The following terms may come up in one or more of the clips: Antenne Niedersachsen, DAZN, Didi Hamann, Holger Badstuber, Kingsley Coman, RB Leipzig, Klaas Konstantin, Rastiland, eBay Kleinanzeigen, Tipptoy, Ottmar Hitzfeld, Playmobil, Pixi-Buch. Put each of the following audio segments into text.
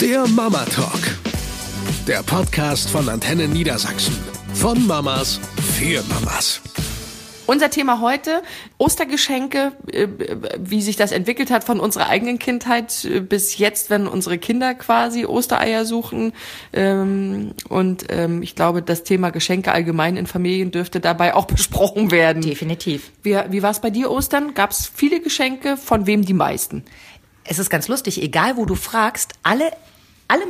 Der Mama Talk. Der Podcast von Antenne Niedersachsen. Von Mamas für Mamas. Unser Thema heute, Ostergeschenke, wie sich das entwickelt hat von unserer eigenen Kindheit bis jetzt, wenn unsere Kinder quasi Ostereier suchen. Und ich glaube, das Thema Geschenke allgemein in Familien dürfte dabei auch besprochen werden. Definitiv. Wie war es bei dir Ostern? Gab es viele Geschenke? Von wem die meisten? Es ist ganz lustig, egal wo du fragst, alle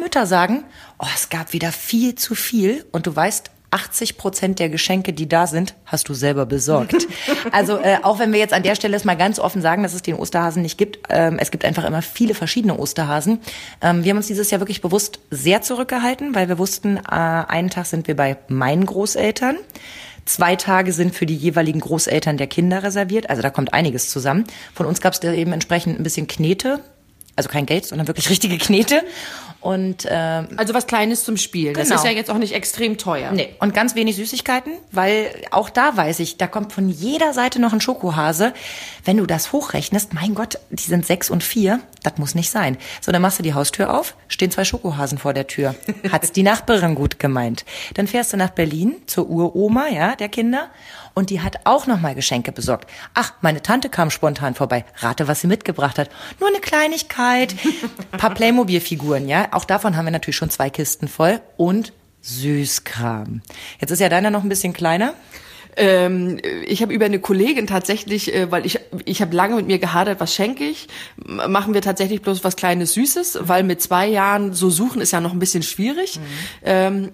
Mütter sagen, oh, es gab wieder viel zu viel. Und du weißt, 80% der Geschenke, die da sind, hast du selber besorgt. Also auch wenn wir jetzt an der Stelle es mal ganz offen sagen, dass es den Osterhasen nicht gibt. Es gibt einfach immer viele verschiedene Osterhasen. Wir haben uns dieses Jahr wirklich bewusst sehr zurückgehalten, weil wir wussten, einen Tag sind wir bei meinen Großeltern. 2 Tage sind für die jeweiligen Großeltern der Kinder reserviert. Also da kommt einiges zusammen. Von uns gab es da eben entsprechend ein bisschen Knete. Also kein Geld, sondern wirklich richtige Knete. Und also was Kleines zum Spiel. Genau. Das ist ja jetzt auch nicht extrem teuer. Nee. Und ganz wenig Süßigkeiten, weil auch da weiß ich, da kommt von jeder Seite noch ein Schokohase. Wenn du das hochrechnest, mein Gott, die sind 6 und 4, das muss nicht sein. So, dann machst du die Haustür auf, stehen 2 Schokohasen vor der Tür. Hat's die Nachbarin gut gemeint. Dann fährst du nach Berlin zur Uroma, ja, der Kinder. Und die hat auch nochmal Geschenke besorgt. Ach, meine Tante kam spontan vorbei. Rate, was sie mitgebracht hat. Nur eine Kleinigkeit. Ein paar Playmobil-Figuren, ja. Auch davon haben wir natürlich schon 2 Kisten voll. Und Süßkram. Jetzt ist ja deiner noch ein bisschen kleiner. Ich habe über eine Kollegin tatsächlich, weil ich habe lange mit mir gehadert, was schenke ich, machen wir tatsächlich bloß was Kleines Süßes, weil mit 2 Jahren so suchen ist ja noch ein bisschen schwierig.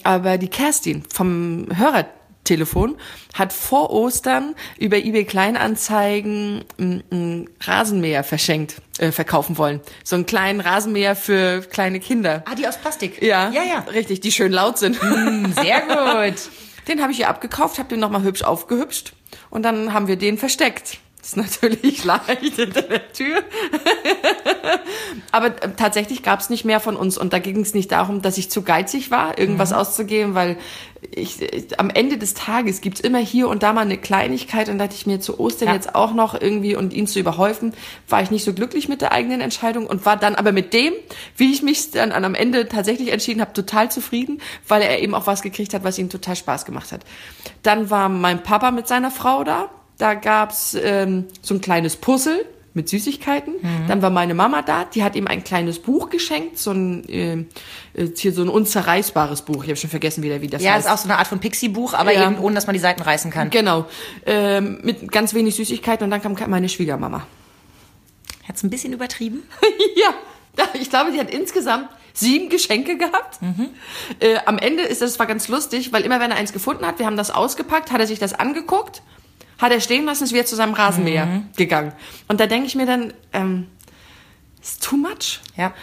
Aber die Kerstin vom Hörertelefon hat vor Ostern über eBay Kleinanzeigen einen Rasenmäher verkaufen wollen. So einen kleinen Rasenmäher für kleine Kinder. Ah, die aus Plastik? Ja, ja, ja. Richtig, die schön laut sind. Sehr gut. Den habe ich ihr abgekauft, habe den nochmal hübsch aufgehübscht und dann haben wir den versteckt. Das ist natürlich leicht hinter der Tür. Aber tatsächlich gab es nicht mehr von uns. Und da ging es nicht darum, dass ich zu geizig war, irgendwas auszugeben, weil ich am Ende des Tages gibt's immer hier und da mal eine Kleinigkeit. Und da hatte ich mir zu Ostern jetzt auch noch irgendwie und ihn zu überhäufen, war ich nicht so glücklich mit der eigenen Entscheidung und war dann aber mit dem, wie ich mich dann am Ende tatsächlich entschieden habe, total zufrieden, weil er eben auch was gekriegt hat, was ihm total Spaß gemacht hat. Dann war mein Papa mit seiner Frau da. Da gab's so ein kleines Puzzle mit Süßigkeiten. Dann war meine Mama da, die hat ihm ein kleines Buch geschenkt, so ein unzerreißbares Buch. Ich habe schon vergessen wieder, wie das heißt. Ja, ist auch so eine Art von Pixi-Buch, aber eben ohne, dass man die Seiten reißen kann. Genau, mit ganz wenig Süßigkeiten und dann kam meine Schwiegermama. Hat's ein bisschen übertrieben? Ja, ich glaube, die hat insgesamt 7 Geschenke gehabt. Am Ende das war ganz lustig, weil immer wenn er eins gefunden hat, wir haben das ausgepackt, hat er sich das angeguckt. Hat er stehen lassen, ist wieder zu seinem Rasenmäher gegangen. Und da denke ich mir dann, ist too much.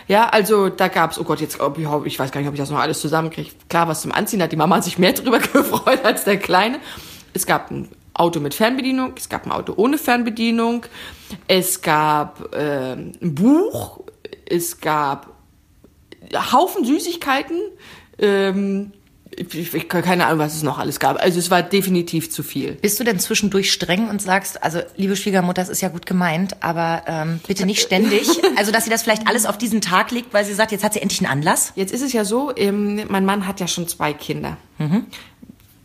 Ja, also da gab's, oh Gott, jetzt, ich weiß gar nicht, ob ich das noch alles zusammenkriege. Klar, was zum Anziehen hat die Mama sich mehr drüber gefreut als der Kleine. Es gab ein Auto mit Fernbedienung, es gab ein Auto ohne Fernbedienung, es gab ein Buch, es gab Haufen Süßigkeiten, Ich keine Ahnung, was es noch alles gab. Also es war definitiv zu viel. Bist du denn zwischendurch streng und sagst, also liebe Schwiegermutter, das ist ja gut gemeint, aber bitte nicht ständig. Also dass sie das vielleicht alles auf diesen Tag legt, weil sie sagt, jetzt hat sie endlich einen Anlass? Jetzt ist es ja so, mein Mann hat ja schon 2 Kinder,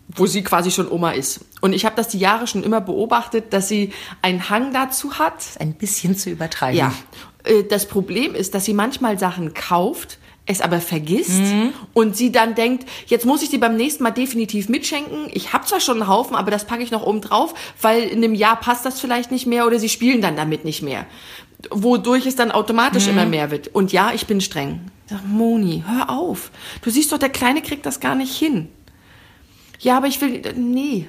wo sie quasi schon Oma ist. Und ich habe das die Jahre schon immer beobachtet, dass sie einen Hang dazu hat. Ein bisschen zu übertreiben. Ja. Das Problem ist, dass sie manchmal Sachen kauft, es aber vergisst und sie dann denkt, jetzt muss ich die beim nächsten Mal definitiv mitschenken. Ich habe zwar schon einen Haufen, aber das packe ich noch oben drauf, weil in einem Jahr passt das vielleicht nicht mehr oder sie spielen dann damit nicht mehr. Wodurch es dann automatisch immer mehr wird. Und ja, ich bin streng. Ich sag, Moni, hör auf. Du siehst doch, der Kleine kriegt das gar nicht hin. Ja, aber ich will... Nee.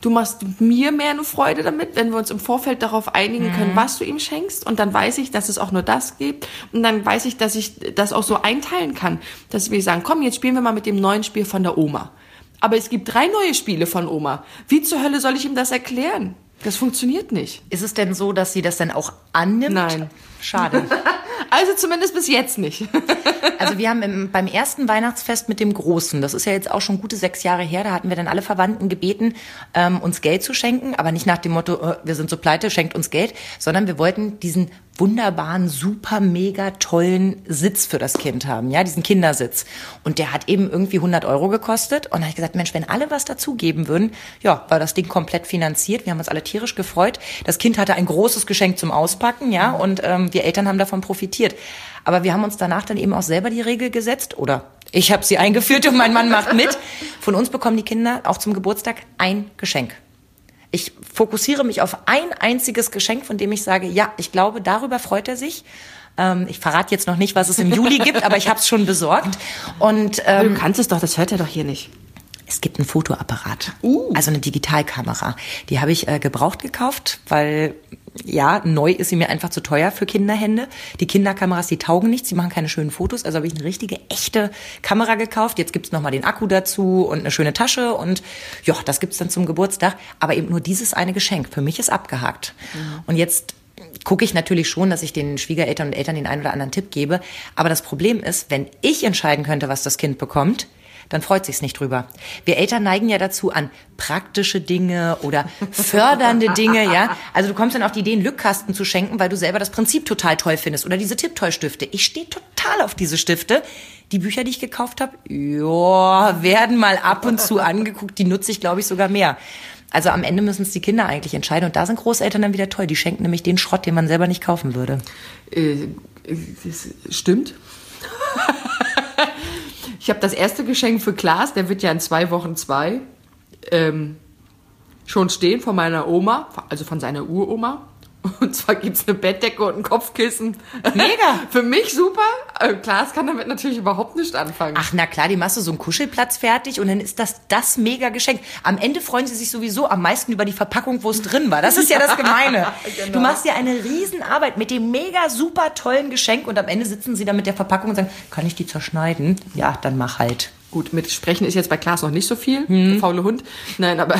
Du machst mir mehr eine Freude damit, wenn wir uns im Vorfeld darauf einigen können, was du ihm schenkst. Und dann weiß ich, dass es auch nur das gibt. Und dann weiß ich, dass ich das auch so einteilen kann. Dass wir sagen, komm, jetzt spielen wir mal mit dem neuen Spiel von der Oma. Aber es gibt 3 neue Spiele von Oma. Wie zur Hölle soll ich ihm das erklären? Das funktioniert nicht. Ist es denn so, dass sie das dann auch annimmt? Nein. Schade. Also zumindest bis jetzt nicht. Also wir haben beim ersten Weihnachtsfest mit dem Großen, das ist ja jetzt auch schon gute 6 Jahre her, da hatten wir dann alle Verwandten gebeten, uns Geld zu schenken, aber nicht nach dem Motto, wir sind so pleite, schenkt uns Geld, sondern wir wollten diesen wunderbaren, super, mega tollen Sitz für das Kind haben, ja, diesen Kindersitz. Und der hat eben irgendwie 100 Euro gekostet. Und da habe ich gesagt, Mensch, wenn alle was dazugeben würden, ja, war das Ding komplett finanziert. Wir haben uns alle tierisch gefreut. Das Kind hatte ein großes Geschenk zum Auspacken, ja, und wir Eltern haben davon profitiert. Aber wir haben uns danach dann eben auch selber die Regel gesetzt, oder ich habe sie eingeführt und mein Mann macht mit. Von uns bekommen die Kinder auch zum Geburtstag ein Geschenk. Ich fokussiere mich auf ein einziges Geschenk, von dem ich sage, ja, ich glaube, darüber freut er sich. Ich verrate jetzt noch nicht, was es im Juli gibt, aber ich habe es schon besorgt. Und du kannst es doch, das hört er doch hier nicht. Es gibt einen Fotoapparat, also eine Digitalkamera. Die habe ich gebraucht gekauft, weil ja, neu ist sie mir einfach zu teuer für Kinderhände. Die Kinderkameras, die taugen nichts, die machen keine schönen Fotos. Also habe ich eine richtige, echte Kamera gekauft. Jetzt gibt's nochmal den Akku dazu und eine schöne Tasche. Und ja, das gibt's dann zum Geburtstag. Aber eben nur dieses eine Geschenk. Für mich ist abgehakt. Mhm. Und jetzt gucke ich natürlich schon, dass ich den Schwiegereltern und Eltern den einen oder anderen Tipp gebe. Aber das Problem ist, wenn ich entscheiden könnte, was das Kind bekommt, dann freut sich's nicht drüber. Wir Eltern neigen ja dazu an praktische Dinge oder fördernde Dinge, ja. Also du kommst dann auf die Idee, einen Lückkasten zu schenken, weil du selber das Prinzip total toll findest oder diese Tipptoy-Stifte. Ich stehe total auf diese Stifte. Die Bücher, die ich gekauft habe, ja, werden mal ab und zu angeguckt. Die nutze ich, glaube ich, sogar mehr. Also am Ende müssen es die Kinder eigentlich entscheiden. Und da sind Großeltern dann wieder toll. Die schenken nämlich den Schrott, den man selber nicht kaufen würde. Das stimmt. Ich habe das erste Geschenk für Klaas, der wird ja in 2 Wochen 2, schon stehen von meiner Oma, also von seiner Uroma. Und zwar gibt's eine Bettdecke und ein Kopfkissen. Mega! Für mich super. Klaas kann damit natürlich überhaupt nicht anfangen. Ach, na klar, die machst du so einen Kuschelplatz fertig und dann ist das mega Geschenk. Am Ende freuen sie sich sowieso am meisten über die Verpackung, wo es drin war. Das ist ja das Gemeine. Genau. Du machst ja eine Riesenarbeit mit dem mega super tollen Geschenk und am Ende sitzen sie da mit der Verpackung und sagen, kann ich die zerschneiden? Ja, dann mach halt. Gut, mit Sprechen ist jetzt bei Klaas noch nicht so viel. Hm. Faule Hund. Nein, aber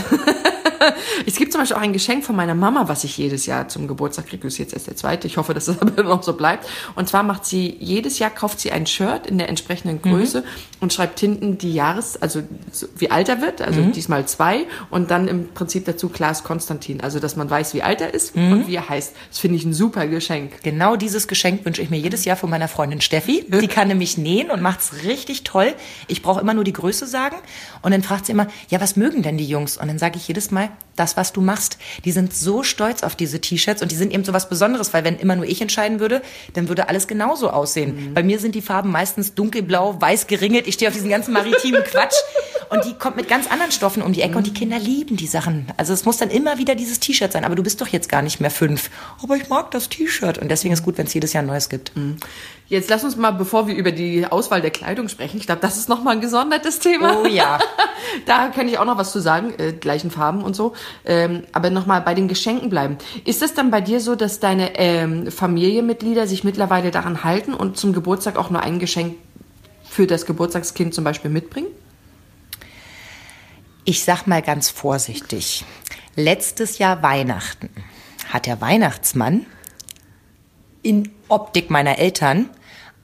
es gibt zum Beispiel auch ein Geschenk von meiner Mama, was ich jedes Jahr zum Geburtstag kriege. Das ist jetzt erst der 2. Ich hoffe, dass das aber noch so bleibt. Und zwar macht sie jedes Jahr, kauft sie ein Shirt in der entsprechenden Größe und schreibt hinten die also wie alt er wird, also diesmal 2 und dann im Prinzip dazu Klaas Konstantin. Also, dass man weiß, wie alt er ist und wie er heißt. Das finde ich ein super Geschenk. Genau dieses Geschenk wünsche ich mir jedes Jahr von meiner Freundin Steffi. Die kann nämlich nähen und macht's richtig toll. Ich brauche immer nur die Größe sagen und dann fragt sie immer, ja, was mögen denn die Jungs? Und dann sage ich jedes Mal, das, was du machst. Die sind so stolz auf diese T-Shirts und die sind eben so was Besonderes, weil wenn immer nur ich entscheiden würde, dann würde alles genauso aussehen. Mhm. Bei mir sind die Farben meistens dunkelblau, weiß geringelt. Ich stehe auf diesen ganzen maritimen Quatsch und die kommt mit ganz anderen Stoffen um die Ecke und die Kinder lieben die Sachen. Also es muss dann immer wieder dieses T-Shirt sein, aber du bist doch jetzt gar nicht mehr 5. Aber ich mag das T-Shirt und deswegen ist gut, wenn es jedes Jahr ein neues gibt. Mhm. Jetzt lass uns mal, bevor wir über die Auswahl der Kleidung sprechen, ich glaube, das ist nochmal ein gesondertes Thema. Oh ja. Da kann ich auch noch was zu sagen, gleichen Farben und so. Aber nochmal bei den Geschenken bleiben. Ist es dann bei dir so, dass deine Familienmitglieder sich mittlerweile daran halten und zum Geburtstag auch nur ein Geschenk für das Geburtstagskind zum Beispiel mitbringen? Ich sag mal ganz vorsichtig. Letztes Jahr Weihnachten hat der Weihnachtsmann in Optik meiner Eltern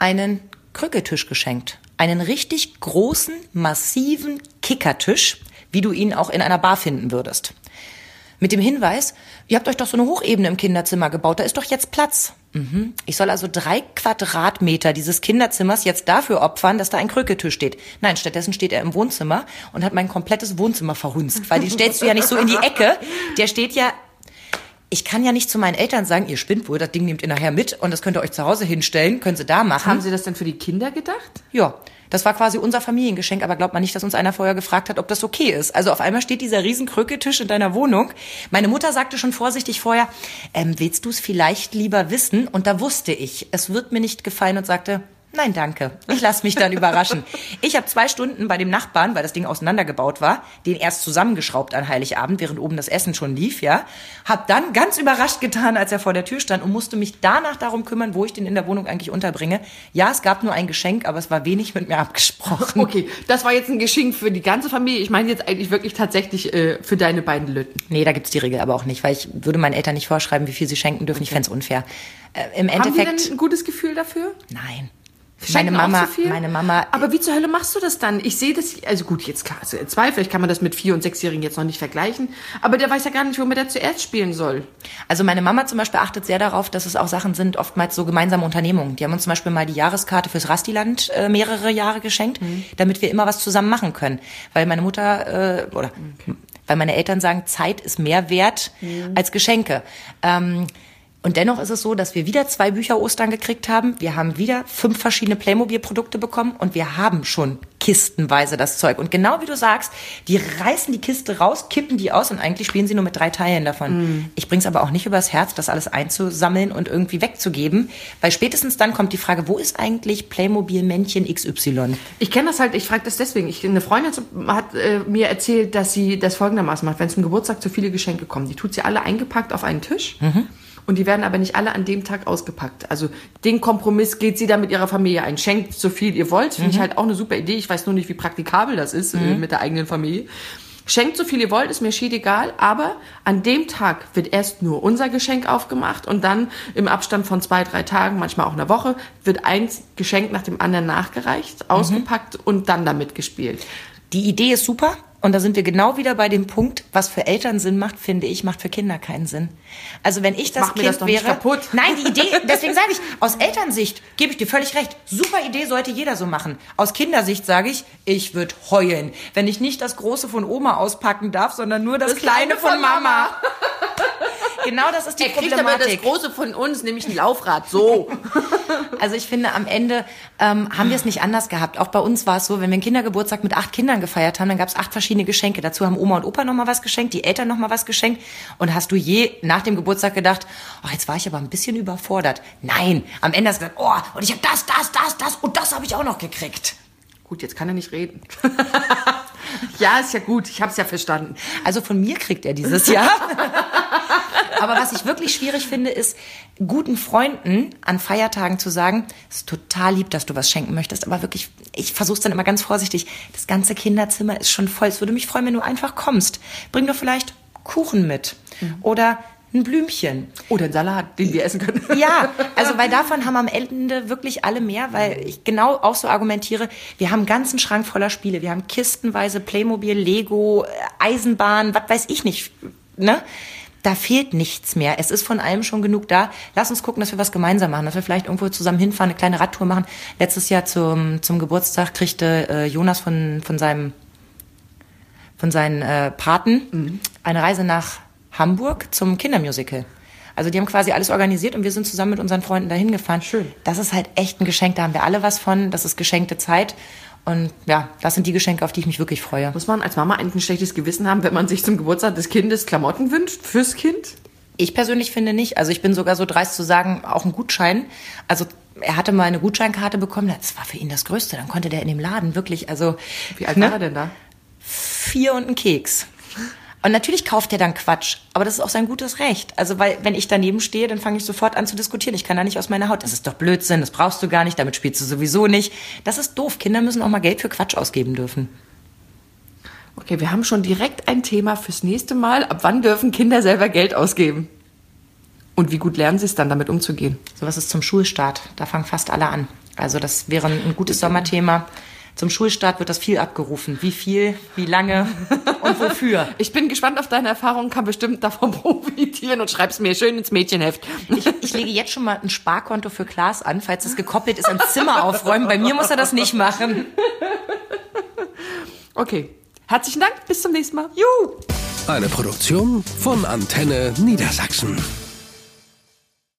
einen Krügeltisch geschenkt. Einen richtig großen, massiven Kickertisch, wie du ihn auch in einer Bar finden würdest. Mit dem Hinweis, ihr habt euch doch so eine Hochebene im Kinderzimmer gebaut, da ist doch jetzt Platz. Ich soll also 3 Quadratmeter dieses Kinderzimmers jetzt dafür opfern, dass da ein Krükeltisch steht. Nein, stattdessen steht er im Wohnzimmer und hat mein komplettes Wohnzimmer verhunzt, weil den stellst du ja nicht so in die Ecke. Der steht ja... Ich kann ja nicht zu meinen Eltern sagen, ihr spinnt wohl, das Ding nehmt ihr nachher mit und das könnt ihr euch zu Hause hinstellen, können sie da machen. Haben Sie das denn für die Kinder gedacht? Ja, das war quasi unser Familiengeschenk, aber glaubt man nicht, dass uns einer vorher gefragt hat, ob das okay ist. Also auf einmal steht dieser riesen Krükeltisch in deiner Wohnung. Meine Mutter sagte schon vorsichtig vorher, willst du es vielleicht lieber wissen? Und da wusste ich, es wird mir nicht gefallen und sagte... Nein, danke. Ich lasse mich dann überraschen. Ich habe 2 Stunden bei dem Nachbarn, weil das Ding auseinandergebaut war, den erst zusammengeschraubt an Heiligabend, während oben das Essen schon lief, ja. Hab dann ganz überrascht getan, als er vor der Tür stand und musste mich danach darum kümmern, wo ich den in der Wohnung eigentlich unterbringe. Ja, es gab nur ein Geschenk, aber es war wenig mit mir abgesprochen. Okay, das war jetzt ein Geschenk für die ganze Familie. Ich meine jetzt eigentlich wirklich tatsächlich für deine beiden Lütten. Nee, da gibt's die Regel aber auch nicht, weil ich würde meinen Eltern nicht vorschreiben, wie viel sie schenken dürfen. Okay. Ich fänd's unfair. Im Endeffekt, haben Sie denn ein gutes Gefühl dafür? Nein. Meine Mama. Aber wie zur Hölle machst du das dann? Ich sehe das, also gut, jetzt klar, also zwei, vielleicht kann man das mit 4- und 6-Jährigen jetzt noch nicht vergleichen, aber der weiß ja gar nicht, womit er zuerst spielen soll. Also meine Mama zum Beispiel achtet sehr darauf, dass es auch Sachen sind, oftmals so gemeinsame Unternehmungen. Die haben uns zum Beispiel mal die Jahreskarte fürs Rastiland mehrere Jahre geschenkt, damit wir immer was zusammen machen können. Weil meine Mutter, weil meine Eltern sagen, Zeit ist mehr wert als Geschenke. Und dennoch ist es so, dass wir wieder 2 Bücher Ostern gekriegt haben. Wir haben wieder 5 verschiedene Playmobil-Produkte bekommen und wir haben schon kistenweise das Zeug. Und genau wie du sagst, die reißen die Kiste raus, kippen die aus und eigentlich spielen sie nur mit 3 Teilen davon. Ich bring's aber auch nicht übers Herz, das alles einzusammeln und irgendwie wegzugeben, weil spätestens dann kommt die Frage, wo ist eigentlich Playmobil-Männchen XY? Ich kenne das halt, ich frage das deswegen. Eine Freundin hat mir erzählt, dass sie das folgendermaßen macht, wenn zum Geburtstag zu viele Geschenke kommen. Die tut sie alle eingepackt auf einen Tisch. Und die werden aber nicht alle an dem Tag ausgepackt. Also den Kompromiss geht sie da mit ihrer Familie ein. Schenkt so viel ihr wollt. Finde ich halt auch eine super Idee. Ich weiß nur nicht, wie praktikabel das ist mit der eigenen Familie. Schenkt so viel ihr wollt, ist mir schiedegal. Aber an dem Tag wird erst nur unser Geschenk aufgemacht. Und dann im Abstand von 2-3 Tagen, manchmal auch einer Woche, wird ein Geschenk nach dem anderen nachgereicht, ausgepackt und dann damit gespielt. Die Idee ist super. Und da sind wir genau wieder bei dem Punkt, was für Eltern Sinn macht, finde ich, macht für Kinder keinen Sinn. Also wenn ich das Mach Kind mir das doch wäre, nicht kaputt. Nein, die Idee, deswegen sage ich, aus Elternsicht gebe ich dir völlig recht. Super Idee, sollte jeder so machen. Aus Kindersicht sage ich, ich würde heulen, wenn ich nicht das Große von Oma auspacken darf, sondern nur das Kleine von Mama. Genau, das ist die Problematik. Er kriegt aber das Große von uns, nämlich ein Laufrad, so. Also ich finde, am Ende haben wir es nicht anders gehabt. Auch bei uns war es so, wenn wir einen Kindergeburtstag mit 8 Kindern gefeiert haben, dann gab es 8 verschiedene Geschenke. Dazu haben Oma und Opa nochmal was geschenkt, die Eltern nochmal was geschenkt. Und hast du je nach dem Geburtstag gedacht, oh, jetzt war ich aber ein bisschen überfordert. Nein, am Ende hast du gesagt, oh, und ich habe das und das habe ich auch noch gekriegt. Gut, jetzt kann er nicht reden. Ja, ist ja gut, ich habe es ja verstanden. Also von mir kriegt er dieses Jahr. Aber was ich wirklich schwierig finde, ist, guten Freunden an Feiertagen zu sagen, es ist total lieb, dass du was schenken möchtest, aber wirklich, ich versuch's dann immer ganz vorsichtig, das ganze Kinderzimmer ist schon voll, es würde mich freuen, wenn du einfach kommst. Bring doch vielleicht Kuchen mit oder ein Blümchen. Oder ein Salat, den wir essen können. Ja, also weil davon haben am Ende wirklich alle mehr, weil ich genau auch so argumentiere, wir haben einen ganzen Schrank voller Spiele, wir haben kistenweise Playmobil, Lego, Eisenbahn, was weiß ich nicht, ne? Da fehlt nichts mehr. Es ist von allem schon genug da. Lass uns gucken, dass wir was gemeinsam machen, dass wir vielleicht irgendwo zusammen hinfahren, eine kleine Radtour machen. Letztes Jahr zum Geburtstag kriegte Jonas von seinen Paten eine Reise nach Hamburg zum Kindermusical. Also die haben quasi alles organisiert und wir sind zusammen mit unseren Freunden dahin gefahren. Schön. Das ist halt echt ein Geschenk. Da haben wir alle was von. Das ist geschenkte Zeit. Und ja, das sind die Geschenke, auf die ich mich wirklich freue. Muss man als Mama eigentlich ein schlechtes Gewissen haben, wenn man sich zum Geburtstag des Kindes Klamotten wünscht fürs Kind? Ich persönlich finde nicht. Also ich bin sogar so dreist zu sagen, auch ein Gutschein. Also er hatte mal eine Gutscheinkarte bekommen. Das war für ihn das Größte. Dann konnte der in dem Laden wirklich, also... Wie alt war er denn da? 4 und ein Keks. Und natürlich kauft er dann Quatsch, aber das ist auch sein gutes Recht. Also weil, wenn ich daneben stehe, dann fange ich sofort an zu diskutieren. Ich kann da nicht aus meiner Haut. Das ist doch Blödsinn, das brauchst du gar nicht, damit spielst du sowieso nicht. Das ist doof. Kinder müssen auch mal Geld für Quatsch ausgeben dürfen. Okay, wir haben schon direkt ein Thema fürs nächste Mal. Ab wann dürfen Kinder selber Geld ausgeben? Und wie gut lernen sie es dann, damit umzugehen? Sowas ist zum Schulstart. Da fangen fast alle an. Also das wäre ein gutes Sommerthema. Zum Schulstart wird das viel abgerufen. Wie viel, wie lange und wofür? Ich bin gespannt auf deine Erfahrungen, kann bestimmt davon profitieren und schreib's mir schön ins Mädchenheft. Ich lege jetzt schon mal ein Sparkonto für Klaas an, falls es gekoppelt ist, ein Zimmer aufräumen. Bei mir muss er das nicht machen. Okay, herzlichen Dank, bis zum nächsten Mal. Juhu! Eine Produktion von Antenne Niedersachsen.